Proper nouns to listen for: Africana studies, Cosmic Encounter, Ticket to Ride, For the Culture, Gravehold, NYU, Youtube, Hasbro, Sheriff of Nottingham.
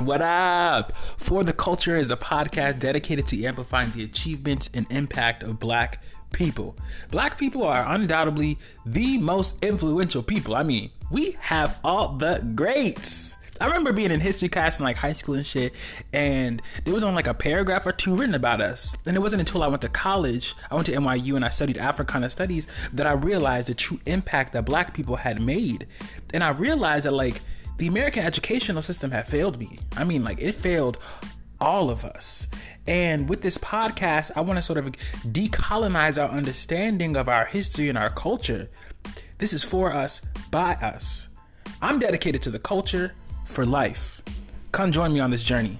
What up? For the Culture is a podcast dedicated to amplifying the achievements and impact of Black people. Black people are undoubtedly the most influential people. I mean, we have all the greats. I remember being in history class in like high school and shit, and there was only like a paragraph or two written about us. And it wasn't until I went to college, I went to NYU and I studied Africana studies, that I realized the true impact that Black people had made. And I realized that the American educational system had failed me. I mean, it failed all of us. And with this podcast, I want to sort of decolonize our understanding of our history and our culture. This is for us, by us. I'm dedicated to the culture for life. Come join me on this journey.